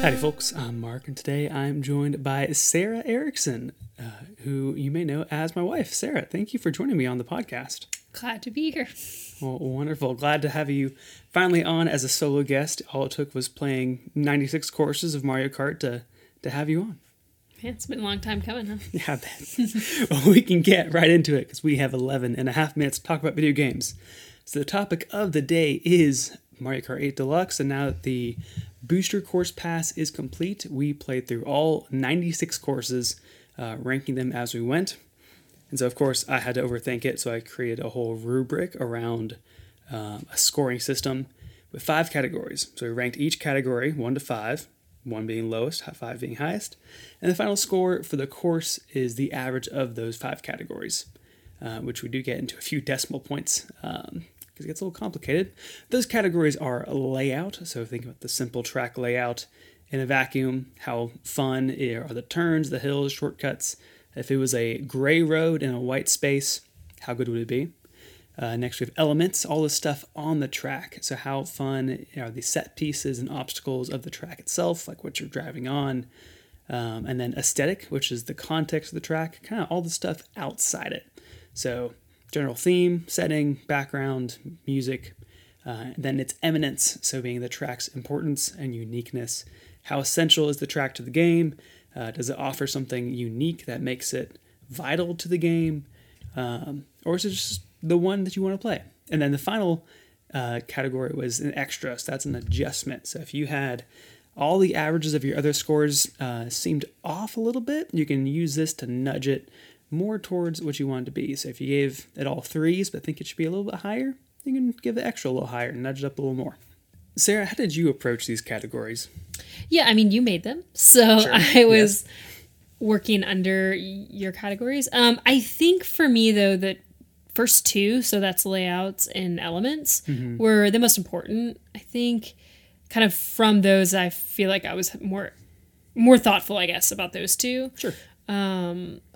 Howdy folks, I'm Mark, and today I'm joined by Sarah Erickson, who you may know as my wife. Sarah, thank you for joining me on the podcast. Glad to be here. Well, wonderful. Glad to have you finally on as a solo guest. All it took was playing 96 courses of Mario Kart to have you on. Yeah, it's been a long time coming, huh? Yeah, I bet. Well, we can get right into it because we have 11 and a half minutes to talk about video games. So the topic of the day is Mario Kart 8 Deluxe, and now that the Booster Course Pass is complete, we played through all 96 courses, ranking them as we went. And so, of course, I had to overthink it, so I created a whole rubric around a scoring system with 5 categories. So we ranked each category 1 to 5, 1 being lowest, 5 being highest. And the final score for the course is the average of those 5 categories, which we do get into a few decimal points. It gets a little complicated. Those categories are layout, so think about the simple track layout in a vacuum, how fun are the turns, the hills, shortcuts. If it was a gray road in a white space, how good would it be? Next we have elements, all this stuff on the track, so how fun are the set pieces and obstacles of the track itself, like what you're driving on, and then aesthetic, which is the context of the track, kind of all the stuff outside it. So general theme, setting, background, music, then its eminence, so being the track's importance and uniqueness. How essential is the track to the game? Does it offer something unique that makes it vital to the game? Or is it just the one that you want to play? And then the final category was an extra, so that's an adjustment. So if you had all the averages of your other scores seemed off a little bit, you can use this to nudge it more towards what you want it to be. So if you gave it all 3s, but think it should be a little bit higher, you can give the extra a little higher and nudge it up a little more. Sarah, how did you approach these categories? Yeah, I mean, you made them. So sure. I was working under your categories. I think for me, though, that first 2, so that's layouts and elements, were the most important. I think kind of from those, I feel like I was more thoughtful, I guess, about those 2. Sure.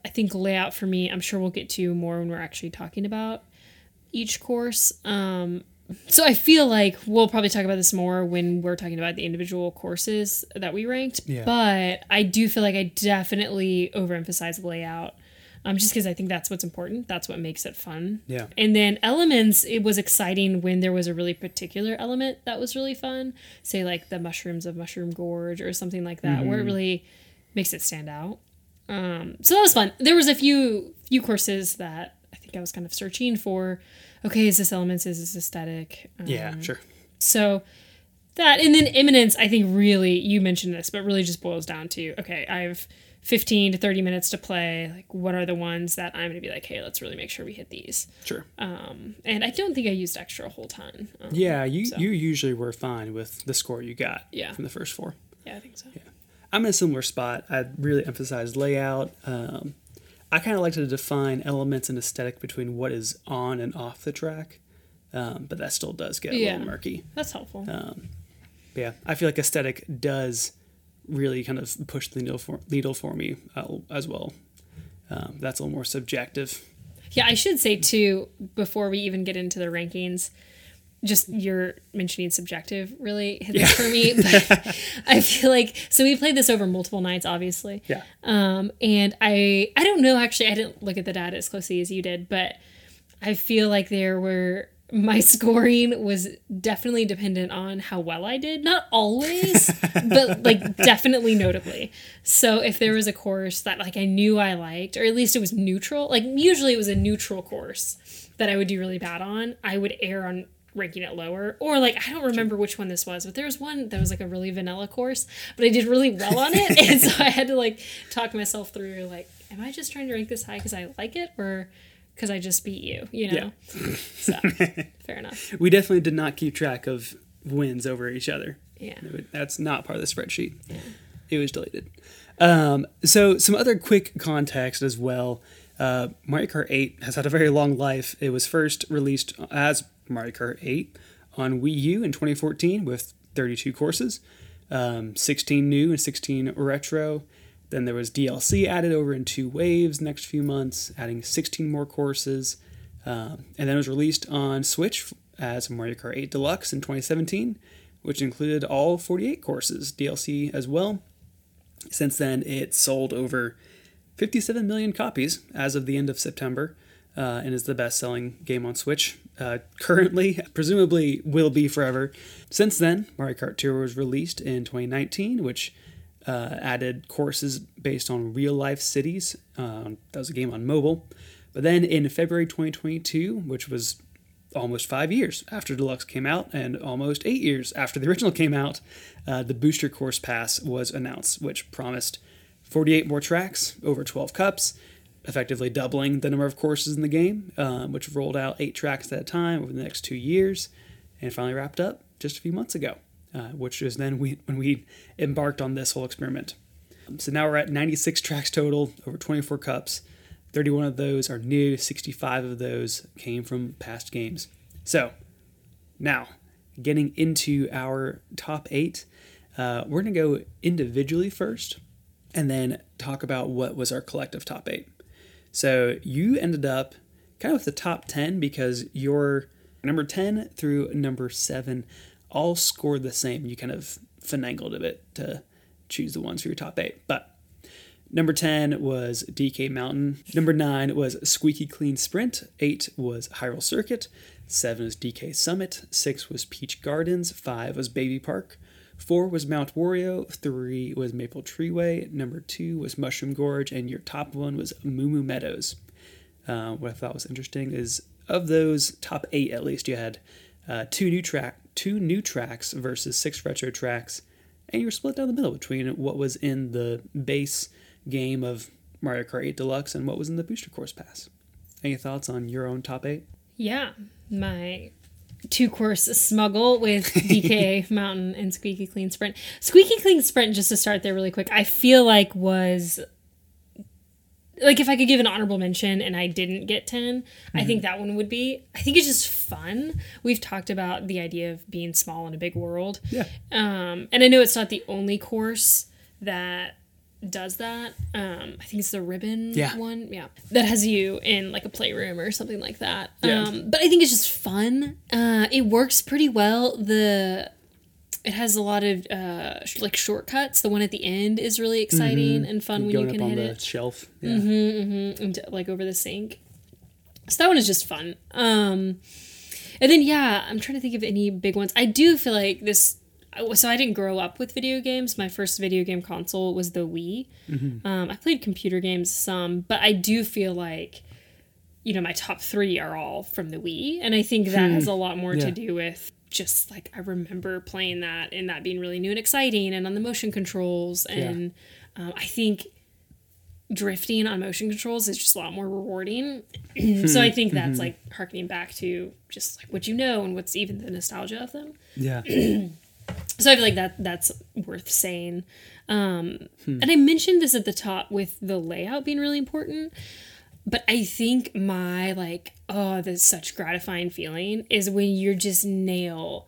I think layout for me, I'm sure we'll get to more when we're actually talking about each course. So I feel like we'll probably talk about this more when we're talking about the individual courses that we ranked. Yeah. But I do feel like I definitely overemphasize layout just because I think that's what's important. That's what makes it fun. Yeah. And then elements, it was exciting when there was a really particular element that was really fun. Say like the mushrooms of Mushroom Gorge or something like that, where it really makes it stand out. So that was fun. There was a few courses that I think I was kind of searching for. Okay, is this elements? Is this aesthetic? Yeah, sure. So that, and then eminence, I think really, you mentioned this, but really just boils down to, okay, I have 15 to 30 minutes to play. Like, what are the ones that I'm going to be like, hey, let's really make sure we hit these. Sure. And I don't think I used extra a whole ton. You usually were fine with the score you got from the first 4. Yeah, I think so. Yeah. I'm in a similar spot. I really emphasized layout. I kind of like to define elements and aesthetic between what is on and off the track, but that still does get a little murky. That's helpful. Yeah, I feel like aesthetic does really kind of push the needle for me as well. That's a little more subjective. Yeah, I should say, too, before we even get into the rankings, just you're mentioning subjective really hit it for me. But I feel like, so we played this over multiple nights, obviously. Yeah. And I don't know, actually, I didn't look at the data as closely as you did, but I feel like my scoring was definitely dependent on how well I did. Not always, but like definitely notably. So if there was a course that like I knew I liked, or at least it was neutral, like usually it was a neutral course that I would do really bad on, I would err on ranking it lower, or like I don't remember which one this was, but there was one that was like a really vanilla course, but I did really well on it, and so I had to like talk myself through like, am I just trying to rank this high because I like it, or because I just beat you, you know? Yeah. So fair enough. We definitely did not keep track of wins over each other. Yeah, that's not part of the spreadsheet. Yeah. It was deleted. So some other quick context as well. Mario Kart 8 has had a very long life. It was first released as Mario Kart 8 on Wii U in 2014 with 32 courses, 16 new and 16 retro. Then there was DLC added over in 2 waves the next few months, adding 16 more courses. And then it was released on Switch as Mario Kart 8 Deluxe in 2017 which included all 48 courses DLC as well. Since then, it sold over 57 million copies as of the end of September, and is the best-selling game on Switch currently, presumably will be forever. Since then, Mario Kart Tour was released in 2019, which added courses based on real-life cities. That was a game on mobile. But then in February 2022, which was almost 5 years after Deluxe came out and almost 8 years after the original came out, the Booster Course Pass was announced, which promised 48 more tracks over 12 cups, effectively doubling the number of courses in the game, which rolled out 8 tracks at a time over the next 2 years and finally wrapped up just a few months ago, which is then when we embarked on this whole experiment. So now we're at 96 tracks total over 24 cups. 31 of those are new, 65 of those came from past games. So, now, getting into our top 8, we're going to go individually first, and then talk about what was our collective top 8. So, you ended up kind of with the top 10, because your number 10 through number 7 all scored the same. You kind of finagled a bit to choose the ones for your top 8, but number 10 was DK Mountain. Number 9 was Squeaky Clean Sprint. 8 was Hyrule Circuit. 7 was DK Summit. 6 was Peach Gardens. 5 was Baby Park. 4 was Mount Wario. 3 was Maple Treeway. Number 2 was Mushroom Gorge. And your top one was Moo Moo Meadows. What I thought was interesting is, of those top 8 at least, you had two new tracks versus 6 retro tracks. And you were split down the middle between what was in the base game of Mario Kart 8 Deluxe and what was in the Booster Course Pass. Any thoughts on your own top 8? Yeah, my two-course smuggle with DK Mountain and Squeaky Clean Sprint. Squeaky Clean Sprint, just to start there really quick, I feel like was, like, if I could give an honorable mention and I didn't get 10, mm-hmm. I think that one would be, I think it's just fun. We've talked about the idea of being small in a big world. Yeah. And I know it's not the only course that does that. I think it's the ribbon one. Yeah. That has you in like a playroom or something like that. Yeah. But I think it's just fun. It works pretty well. It has a lot of like shortcuts. The one at the end is really exciting and fun when you can hit it. Going up on the shelf. Yeah. And like over the sink. So that one is just fun. And then, I'm trying to think of any big ones. I do feel like this. So I didn't grow up with video games. My first video game console was the Wii. Mm-hmm. I played computer games some, but I do feel like, my top 3 are all from the Wii. And I think that has a lot more to do with just like, I remember playing that and that being really new and exciting and on the motion controls. And I think drifting on motion controls is just a lot more rewarding. So I think that's like harkening back to just like what and what's even the nostalgia of them. Yeah. So I feel like that's worth saying. And I mentioned this at the top with the layout being really important, but I think my this such gratifying feeling is when you're just nail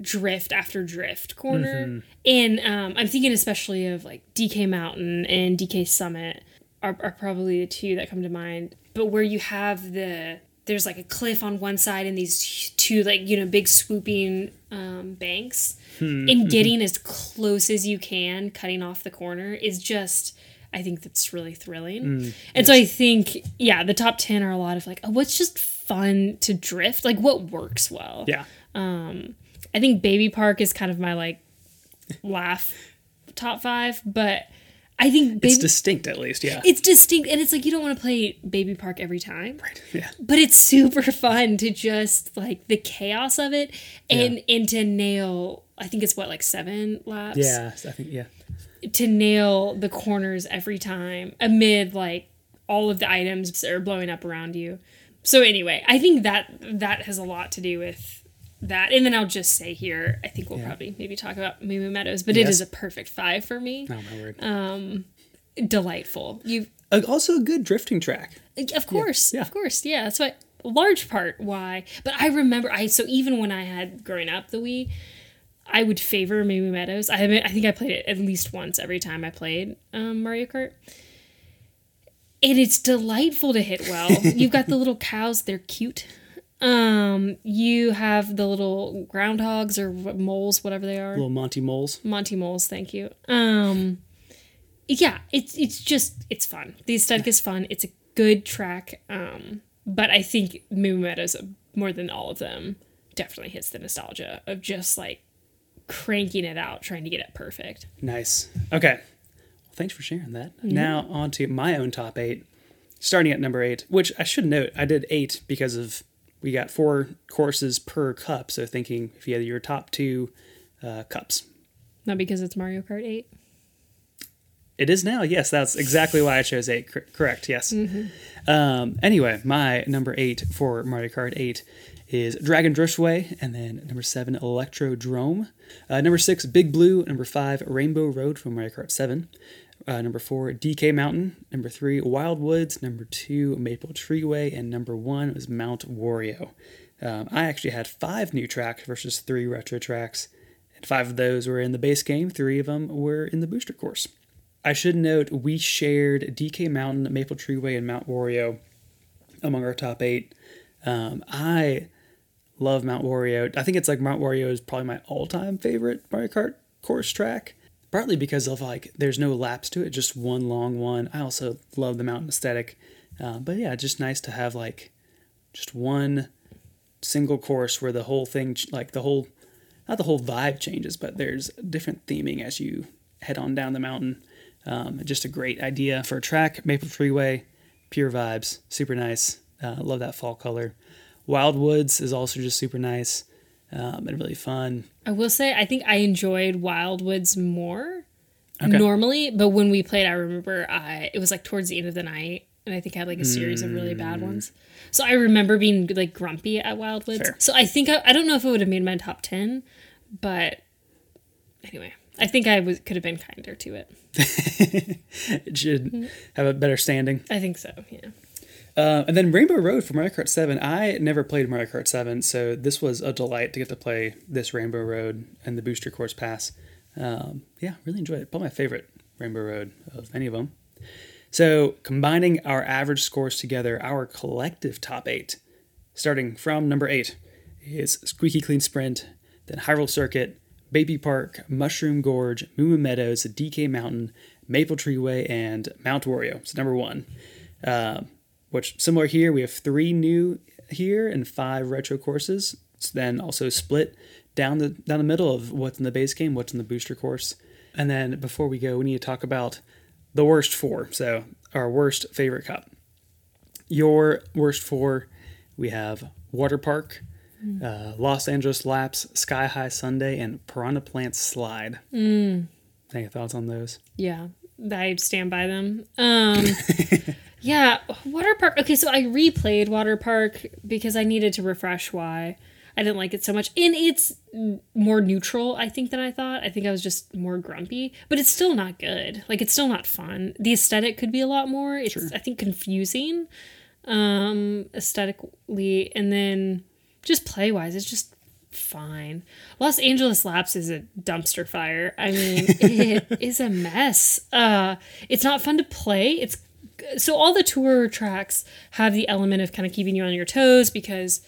drift after drift corner. And I'm thinking especially of like DK Mountain and DK Summit are probably the two that come to mind, but where you have there's like a cliff on one side and these two like, big swooping banks, and getting as close as you can, cutting off the corner is just, I think that's really thrilling. And so I think, the top 10 are a lot of like, what's just fun to drift? Like what works well? Yeah. I think Baby Park is kind of my like laugh top 5, but I think it's distinct, at least. Yeah, it's distinct, and it's like you don't want to play Baby Park every time, right? Yeah, but it's super fun to just like the chaos of it, and to nail. I think it's 7 laps. Yeah, I think to nail the corners every time amid like all of the items that are blowing up around you. So anyway, I think that has a lot to do with that. And then I'll just say here, I think we'll probably maybe talk about Moo Moo Meadows, but it is a perfect 5 for me. Oh, my word. Delightful. Also a good drifting track. Of course. Yeah. Of course. Yeah. That's why, large part why. But I remember, so even when I had growing up the Wii, I would favor Moo Moo Meadows. I think I played it at least once every time I played Mario Kart. And it's delightful to hit well. You've got the little cows. They're cute. You have the little groundhogs or moles, whatever they are. Little Monty moles. Monty moles, thank you. Yeah, it's just, it's fun. The aesthetic is fun. It's a good track. But I think Moo Moo Meadows, more than all of them, definitely hits the nostalgia of just like cranking it out, trying to get it perfect. Nice. Okay. Well, thanks for sharing that. Mm-hmm. Now on to my own top 8, starting at number 8, which I should note, I did 8 because of, we got 4 courses per cup. So thinking if you had your top 2 cups. Not because it's Mario Kart 8. It is now. Yes, that's exactly why I chose 8. Correct. Yes. Mm-hmm. Anyway, my number 8 for Mario Kart 8 is Dragon Drushway, and then number 7, Electrodrome. Number 6, Big Blue. Number 5, Rainbow Road from Mario Kart 7. Number 4, DK Mountain. Number 3, Wild Woods. Number 2, Maple Treeway. And number 1 was Mount Wario. I actually had 5 new tracks versus 3 retro tracks. And 5 of those were in the base game. 3 of them were in the booster course. I should note we shared DK Mountain, Maple Treeway, and Mount Wario among our top 8. I love Mount Wario. I think it's like Mount Wario is probably my all-time favorite Mario Kart course track. Partly because of like, there's no laps to it, just one long one. I also love the mountain aesthetic, but yeah, just nice to have like just one single course where the whole thing, like the whole, not the whole vibe changes, but there's different theming as you head on down the mountain. Just a great idea for a track. Maple Treeway, pure vibes, super nice. Love that fall color. Wild Woods is also just super nice. And really fun. I will say, I think I enjoyed Wild Woods more normally, but when we played, I remember it was like towards the end of the night, and I think I had like a series of really bad ones. So I remember being like grumpy at Wild Woods. Fair. So I think I don't know if it would have made my top 10, but anyway, I think could have been kinder to it. It should have a better standing. I think so, yeah. And then Rainbow Road for Mario Kart 7. I never played Mario Kart 7, so this was a delight to get to play this Rainbow Road and the Booster Course Pass. Yeah, really enjoyed it. Probably my favorite Rainbow Road of any of them. So combining our average scores together, our collective top 8, starting from number 8, is Squeaky Clean Sprint, then Hyrule Circuit, Baby Park, Mushroom Gorge, Moo Moo Meadows, DK Mountain, Maple Treeway, and Mount Wario. So number 1. Which, similar here, we have 3 new here and 5 retro courses. It's then also split down the middle of what's in the base game, what's in the booster course. And then before we go, we need to talk about the worst 4. So our worst favorite cup. Your worst 4, we have Water Park, Los Angeles Laps, Sky-High Sundae, and Piranha Plant Slide. Any thoughts on those? Yeah, I stand by them. Yeah, Water Park. Okay, so I replayed Water Park because I needed to refresh why I didn't like it so much. And it's more neutral, I think, than I thought. I think I was just more grumpy. But it's still not good. Like, it's still not fun. The aesthetic could be a lot more. It's, I think, confusing aesthetically. And then just play-wise, it's just fine. Los Angeles Laps is a dumpster fire. I mean, it is a mess. It's not fun to play. So all the tour tracks have the element of kind of keeping you on your toes because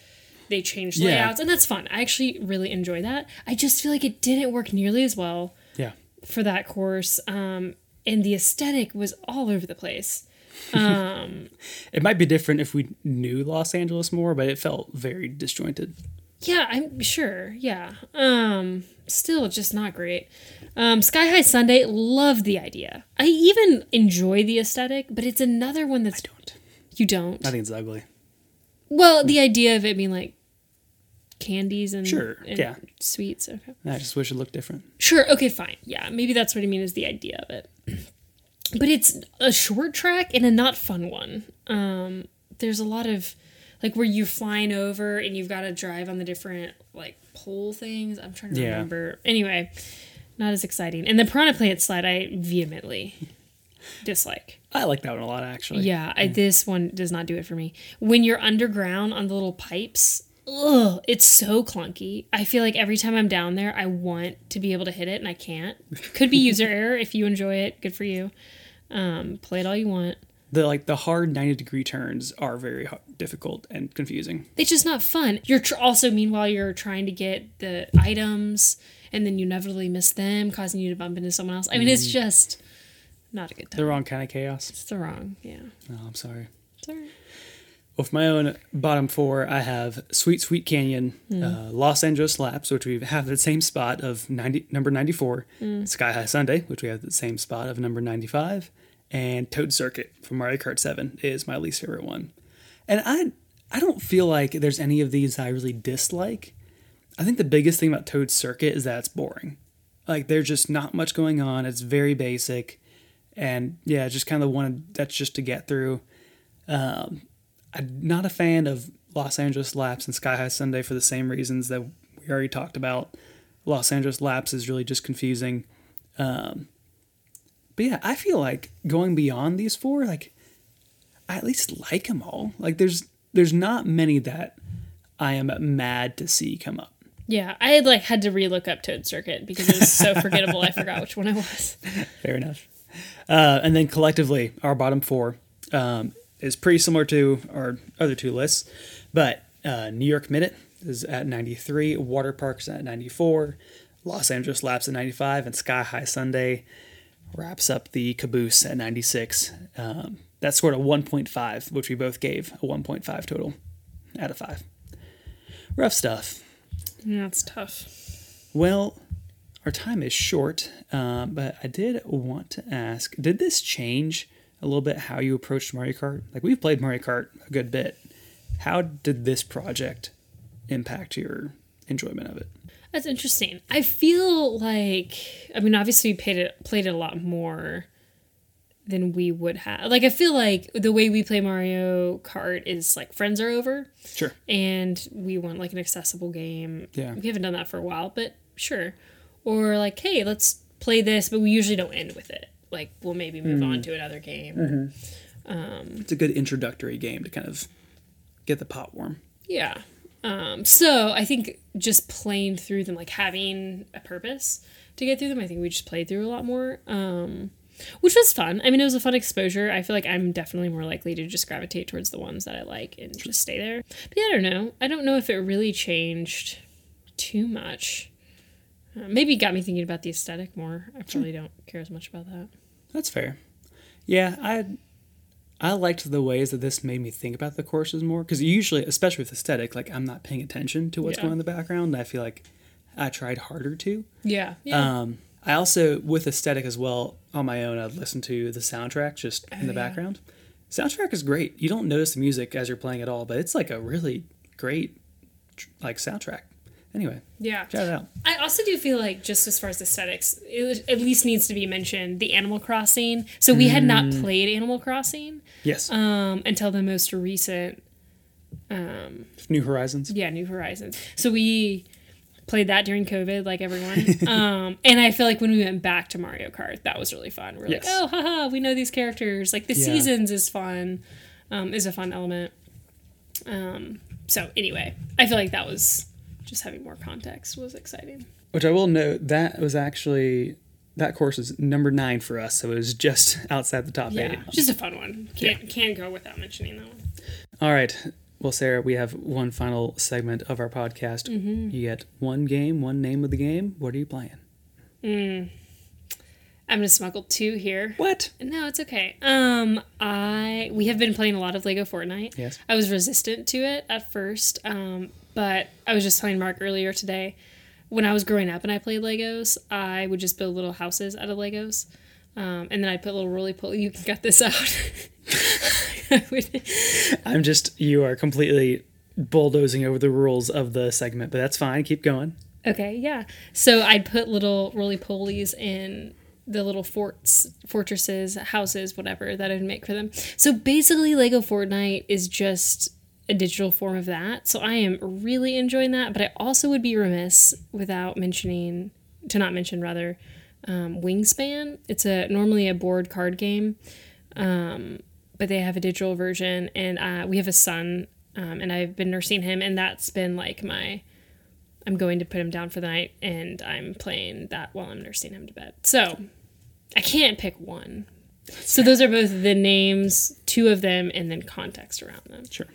they change layouts, and that's fun. I actually really enjoy that. I just feel like it didn't work nearly as well for that course, and the aesthetic was all over the place. It might be different if we knew Los Angeles more, but it felt very disjointed. Yeah, I'm sure. Yeah. Still just not great. Sky-High Sundae, love the idea. I even enjoy the aesthetic, but it's another one that's... I don't. You don't? I think it's ugly. Well, the idea of it being like candies and, and sweets. Okay. I just wish it looked different. Sure. Okay, fine. Yeah, maybe that's what I mean is the idea of it. But it's a short track and a not fun one. There's a lot of... Like where you're flying over and you've got to drive on the different like pole things. I'm trying to remember. Anyway, not as exciting. And the Piranha Plant Slide I vehemently dislike. I like that one a lot actually. Yeah, this one does not do it for me. When you're underground on the little pipes, it's so clunky. I feel like every time I'm down there, I want to be able to hit it and I can't. Could be user error. If you enjoy it, good for you. Play it all you want. the hard 90-degree turns are very difficult and confusing. It's just not fun. You're also, meanwhile, you're trying to get the items, and then you inevitably miss them, causing you to bump into someone else. I mean, it's just not a good time. The wrong kind of chaos. It's the wrong, yeah. No, I'm sorry. Sorry. Well, for my own bottom four, I have Sweet Sweet Canyon, Los Angeles Laps, which we have the same spot of number 94, Sky-High Sundae, which we have the same spot of number 95, and Toad Circuit from Mario Kart 7 is my least favorite one. And I don't feel like there's any of these that I really dislike. I think the biggest thing about Toad Circuit is that it's boring. Like, there's just not much going on. It's very basic. And, yeah, just kind of the one that's just to get through. I'm not a fan of Los Angeles Laps and Sky High Sundae for the same reasons that we already talked about. Los Angeles Laps is really just confusing. But yeah, I feel like going beyond these four, like, I at least like them all. Like, there's not many that I am mad to see come up. Yeah, I had to re-look up Toad Circuit because it was so forgettable I forgot which one I was. Fair enough. And then collectively, our bottom four is pretty similar to our other two lists, but New York Minute is at 93, Water Park's at 94, Los Angeles Laps at 95, and Sky High Sundae wraps up the caboose at 96. That scored a 1.5, which we both gave a 1.5 total out of 5. Rough stuff. Yeah, it's tough. Well, our time is short, but I did want to ask, did this change a little bit how you approached Mario Kart? Like, we've played Mario Kart a good bit. How did this project impact your enjoyment of it? That's interesting. I feel like, I mean, obviously we played it a lot more than we would have. Like, I feel like the way we play Mario Kart is like friends are over. Sure. And we want like an accessible game. Yeah. We haven't done that for a while, but sure. Or like, hey, let's play this, but we usually don't end with it. Like, we'll maybe move on to another game. Mm-hmm. It's a good introductory game to kind of get the pot warm. Yeah. So I think just playing through them, like having a purpose to get through them, I think we just played through a lot more. Which was fun. I mean, it was a fun exposure. I feel like I'm definitely more likely to just gravitate towards the ones that I like and just stay there. But yeah, I don't know. I don't know if it really changed too much. Maybe it got me thinking about the aesthetic more. I probably don't care as much about that. That's fair. Yeah, I liked the ways that this made me think about the courses more. Because usually, especially with aesthetic, like, I'm not paying attention to what's going on in the background. I feel like I tried harder to. Yeah. I also, with aesthetic as well, on my own, I'd listen to the soundtrack just in the background. Soundtrack is great. You don't notice the music as you're playing at all, but it's like a really great soundtrack. Anyway, shout it out. I also do feel like, just as far as aesthetics, it at least needs to be mentioned, the Animal Crossing. So we had not played Animal Crossing. Yes. Until the most recent. New Horizons. Yeah, New Horizons. So we played that during COVID, like everyone. And I feel like when we went back to Mario Kart, that was really fun. We're like, oh, haha, we know these characters. Like, the seasons is fun, is a fun element. So anyway, I feel like that was... just having more context was exciting. Which I will note, that course is number 9 for us, so it was just outside the top 8. Just a fun one. Can't go without mentioning that one. All right. Well, Sarah, we have one final segment of our podcast. Mm-hmm. You get one game, one name of the game. What are you playing? I'm going to smuggle 2 here. What? No, it's okay. We have been playing a lot of Lego Fortnite. Yes. I was resistant to it at first, but I was just telling Mark earlier today, when I was growing up and I played Legos, I would just build little houses out of Legos. And then I'd put little roly-poly. You can cut this out. You are completely bulldozing over the rules of the segment, but that's fine. Keep going. Okay, yeah. So I'd put little roly-polies in the little fortresses, houses, whatever, that I'd make for them. So basically, Lego Fortnite is just a digital form of that. So I am really enjoying that, but I also would be remiss not to mention Wingspan. It's normally a board card game, but they have a digital version, and we have a son, and I've been nursing him, and that's been like I'm going to put him down for the night, and I'm playing that while I'm nursing him to bed. So I can't pick one, So those are both the names, two of them, and then context around them. Sure.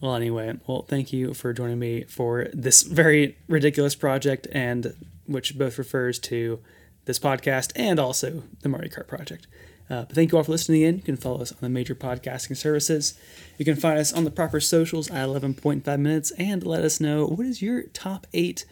Well, anyway, well, thank you for joining me for this very ridiculous project, and which both refers to this podcast and also the Mario Kart project. But thank you all for listening in. You can follow us on the major podcasting services. You can find us on the proper socials at 11.5 minutes, and let us know what is your top 8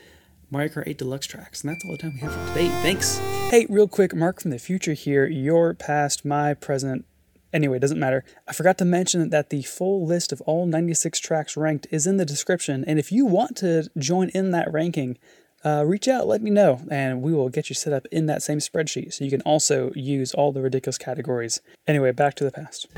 Mario Kart 8 Deluxe tracks. And that's all the time we have for today. Thanks. Hey, real quick, Mark from the future here. Your past, my present. Anyway, it doesn't matter. I forgot to mention that the full list of all 96 tracks ranked is in the description. And if you want to join in that ranking, reach out, let me know, and we will get you set up in that same spreadsheet. So you can also use all the ridiculous categories. Anyway, back to the past.